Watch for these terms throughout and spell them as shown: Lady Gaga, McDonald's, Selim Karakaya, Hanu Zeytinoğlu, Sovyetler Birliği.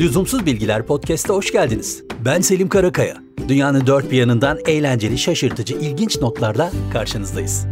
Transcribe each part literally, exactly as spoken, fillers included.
Lüzumsuz Bilgiler Podcast'a hoş geldiniz. Ben Selim Karakaya. Dünyanın dört bir yanından eğlenceli, şaşırtıcı, ilginç notlarla karşınızdayız.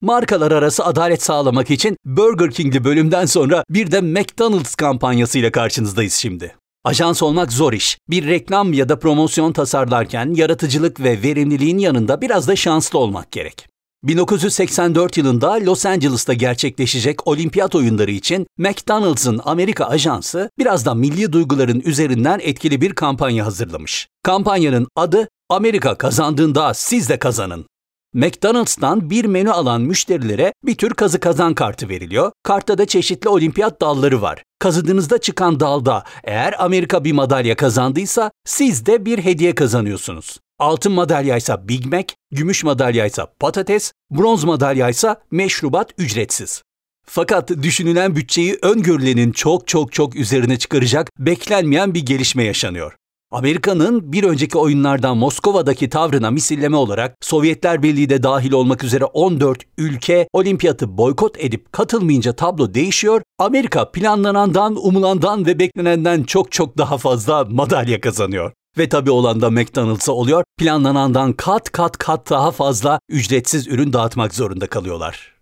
Markalar arası adalet sağlamak için Burger King'li bölümden sonra bir de McDonald's kampanyasıyla karşınızdayız şimdi. Ajans olmak zor iş. Bir reklam ya da promosyon tasarlarken yaratıcılık ve verimliliğin yanında biraz da şanslı olmak gerek. bin dokuz yüz seksen dört yılında Los Angeles'ta gerçekleşecek olimpiyat oyunları için McDonald's'ın Amerika ajansı biraz da milli duyguların üzerinden etkili bir kampanya hazırlamış. Kampanyanın adı "Amerika kazandığında siz de kazanın". McDonald's'tan bir menü alan müşterilere bir tür kazı kazan kartı veriliyor. Kartta da çeşitli olimpiyat dalları var. Kazıdığınızda çıkan dalda eğer Amerika bir madalya kazandıysa siz de bir hediye kazanıyorsunuz. Altın madalyaysa Big Mac, gümüş madalyaysa patates, bronz madalyaysa meşrubat ücretsiz. Fakat düşünülen bütçeyi öngörülenin çok çok çok üzerine çıkaracak beklenmeyen bir gelişme yaşanıyor. Amerika'nın bir önceki oyunlardan Moskova'daki tavrına misilleme olarak Sovyetler Birliği de dahil olmak üzere on dört ülke olimpiyatı boykot edip katılmayınca tablo değişiyor. Amerika planlanandan, umulandan ve beklenenden çok çok daha fazla madalya kazanıyor. Ve tabii olan da McDonald's'a oluyor. Planlanandan kat kat kat daha fazla ücretsiz ürün dağıtmak zorunda kalıyorlar.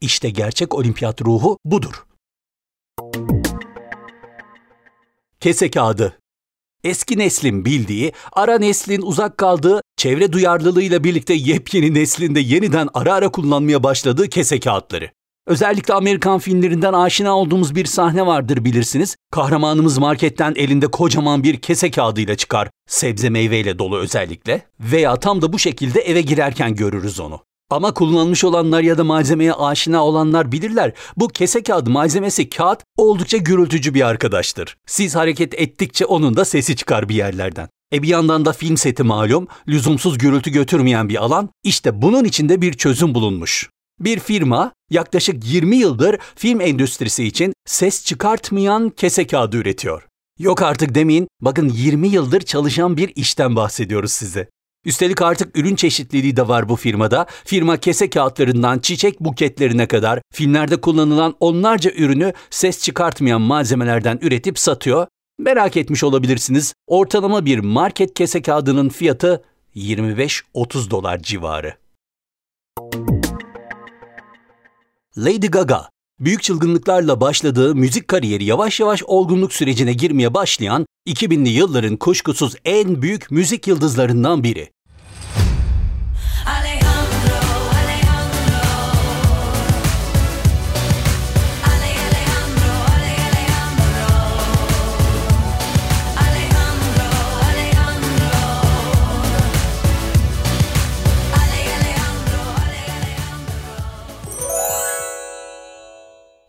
İşte gerçek olimpiyat ruhu budur. Kese kağıdı. Eski neslin bildiği, ara neslin uzak kaldığı, çevre duyarlılığıyla birlikte yepyeni neslin de yeniden ara ara kullanmaya başladığı kese kağıtları. Özellikle Amerikan filmlerinden aşina olduğumuz bir sahne vardır bilirsiniz. Kahramanımız marketten elinde kocaman bir kese kağıdıyla çıkar, sebze meyveyle dolu özellikle. Veya tam da bu şekilde eve girerken görürüz onu. Ama kullanılmış olanlar ya da malzemeye aşina olanlar bilirler. Bu kese kağıdı malzemesi kağıt oldukça gürültücü bir arkadaştır. Siz hareket ettikçe onun da sesi çıkar bir yerlerden. E bir yandan da film seti malum, lüzumsuz gürültü götürmeyen bir alan. İşte bunun içinde bir çözüm bulunmuş. Bir firma yaklaşık yirmi yıldır film endüstrisi için ses çıkartmayan kese kağıdı üretiyor. Yok artık demeyin, bakın yirmi yıldır çalışan bir işten bahsediyoruz size. Üstelik artık ürün çeşitliliği de var bu firmada. Firma kese kağıtlarından çiçek buketlerine kadar filmlerde kullanılan onlarca ürünü ses çıkartmayan malzemelerden üretip satıyor. Merak etmiş olabilirsiniz, ortalama bir market kese kağıdının fiyatı yirmi beş otuz dolar civarı. Lady Gaga, büyük çılgınlıklarla başladığı müzik kariyeri yavaş yavaş olgunluk sürecine girmeye başlayan iki binli yılların kuşkusuz en büyük müzik yıldızlarından biri. Alejandro, Alejandro. Ale, Alejandro, Ale, Alejandro. Alejandro, Alejandro. Ale, Alejandro, Ale, Alejandro.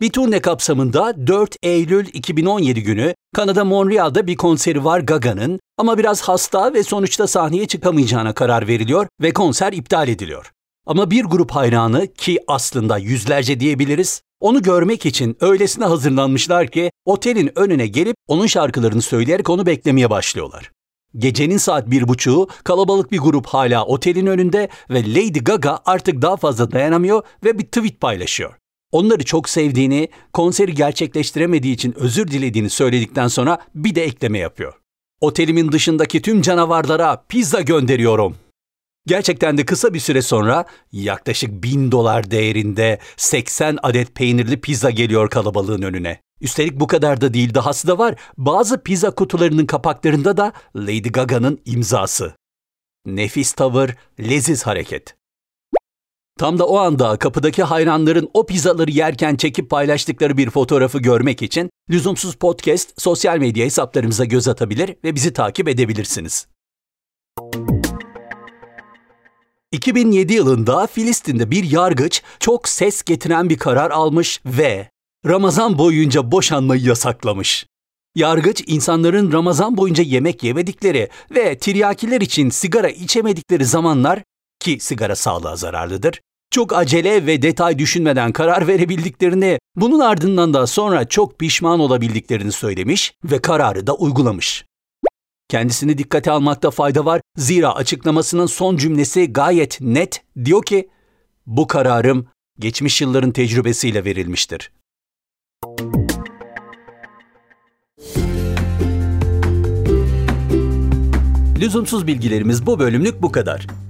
Bir turne kapsamında dört Eylül iki bin on yedi günü Kanada Montreal'da bir konseri var Gaga'nın ama biraz hasta ve sonuçta sahneye çıkamayacağına karar veriliyor ve konser iptal ediliyor. Ama bir grup hayranı, ki aslında yüzlerce diyebiliriz, onu görmek için öylesine hazırlanmışlar ki otelin önüne gelip onun şarkılarını söyleyerek onu beklemeye başlıyorlar. Gecenin saat bir buçuğu, kalabalık bir grup hala otelin önünde ve Lady Gaga artık daha fazla dayanamıyor ve bir tweet paylaşıyor. Onları çok sevdiğini, konseri gerçekleştiremediği için özür dilediğini söyledikten sonra bir de ekleme yapıyor. Otelimin dışındaki tüm canavarlara pizza gönderiyorum. Gerçekten de kısa bir süre sonra yaklaşık bin dolar değerinde seksen adet peynirli pizza geliyor kalabalığın önüne. Üstelik bu kadar da değil, dahası da var. Bazı pizza kutularının kapaklarında da Lady Gaga'nın imzası. Nefis tavır, leziz hareket. Tam da o anda kapıdaki hayranların o pizzaları yerken çekip paylaştıkları bir fotoğrafı görmek için Lüzumsuz Podcast sosyal medya hesaplarımıza göz atabilir ve bizi takip edebilirsiniz. iki bin yedi yılında Filistin'de bir yargıç çok ses getiren bir karar almış ve Ramazan boyunca boşanmayı yasaklamış. Yargıç, insanların Ramazan boyunca yemek yemedikleri ve tiryakiler için sigara içemedikleri zamanlar, ki sigara sağlığa zararlıdır, çok acele ve detay düşünmeden karar verebildiklerini, bunun ardından da sonra çok pişman olabildiklerini söylemiş ve kararı da uygulamış. Kendisini dikkate almakta fayda var, zira açıklamasının son cümlesi gayet net, diyor ki, "Bu kararım geçmiş yılların tecrübesiyle verilmiştir. Lüzumsuz bilgilerimiz bu bölümlük bu kadar.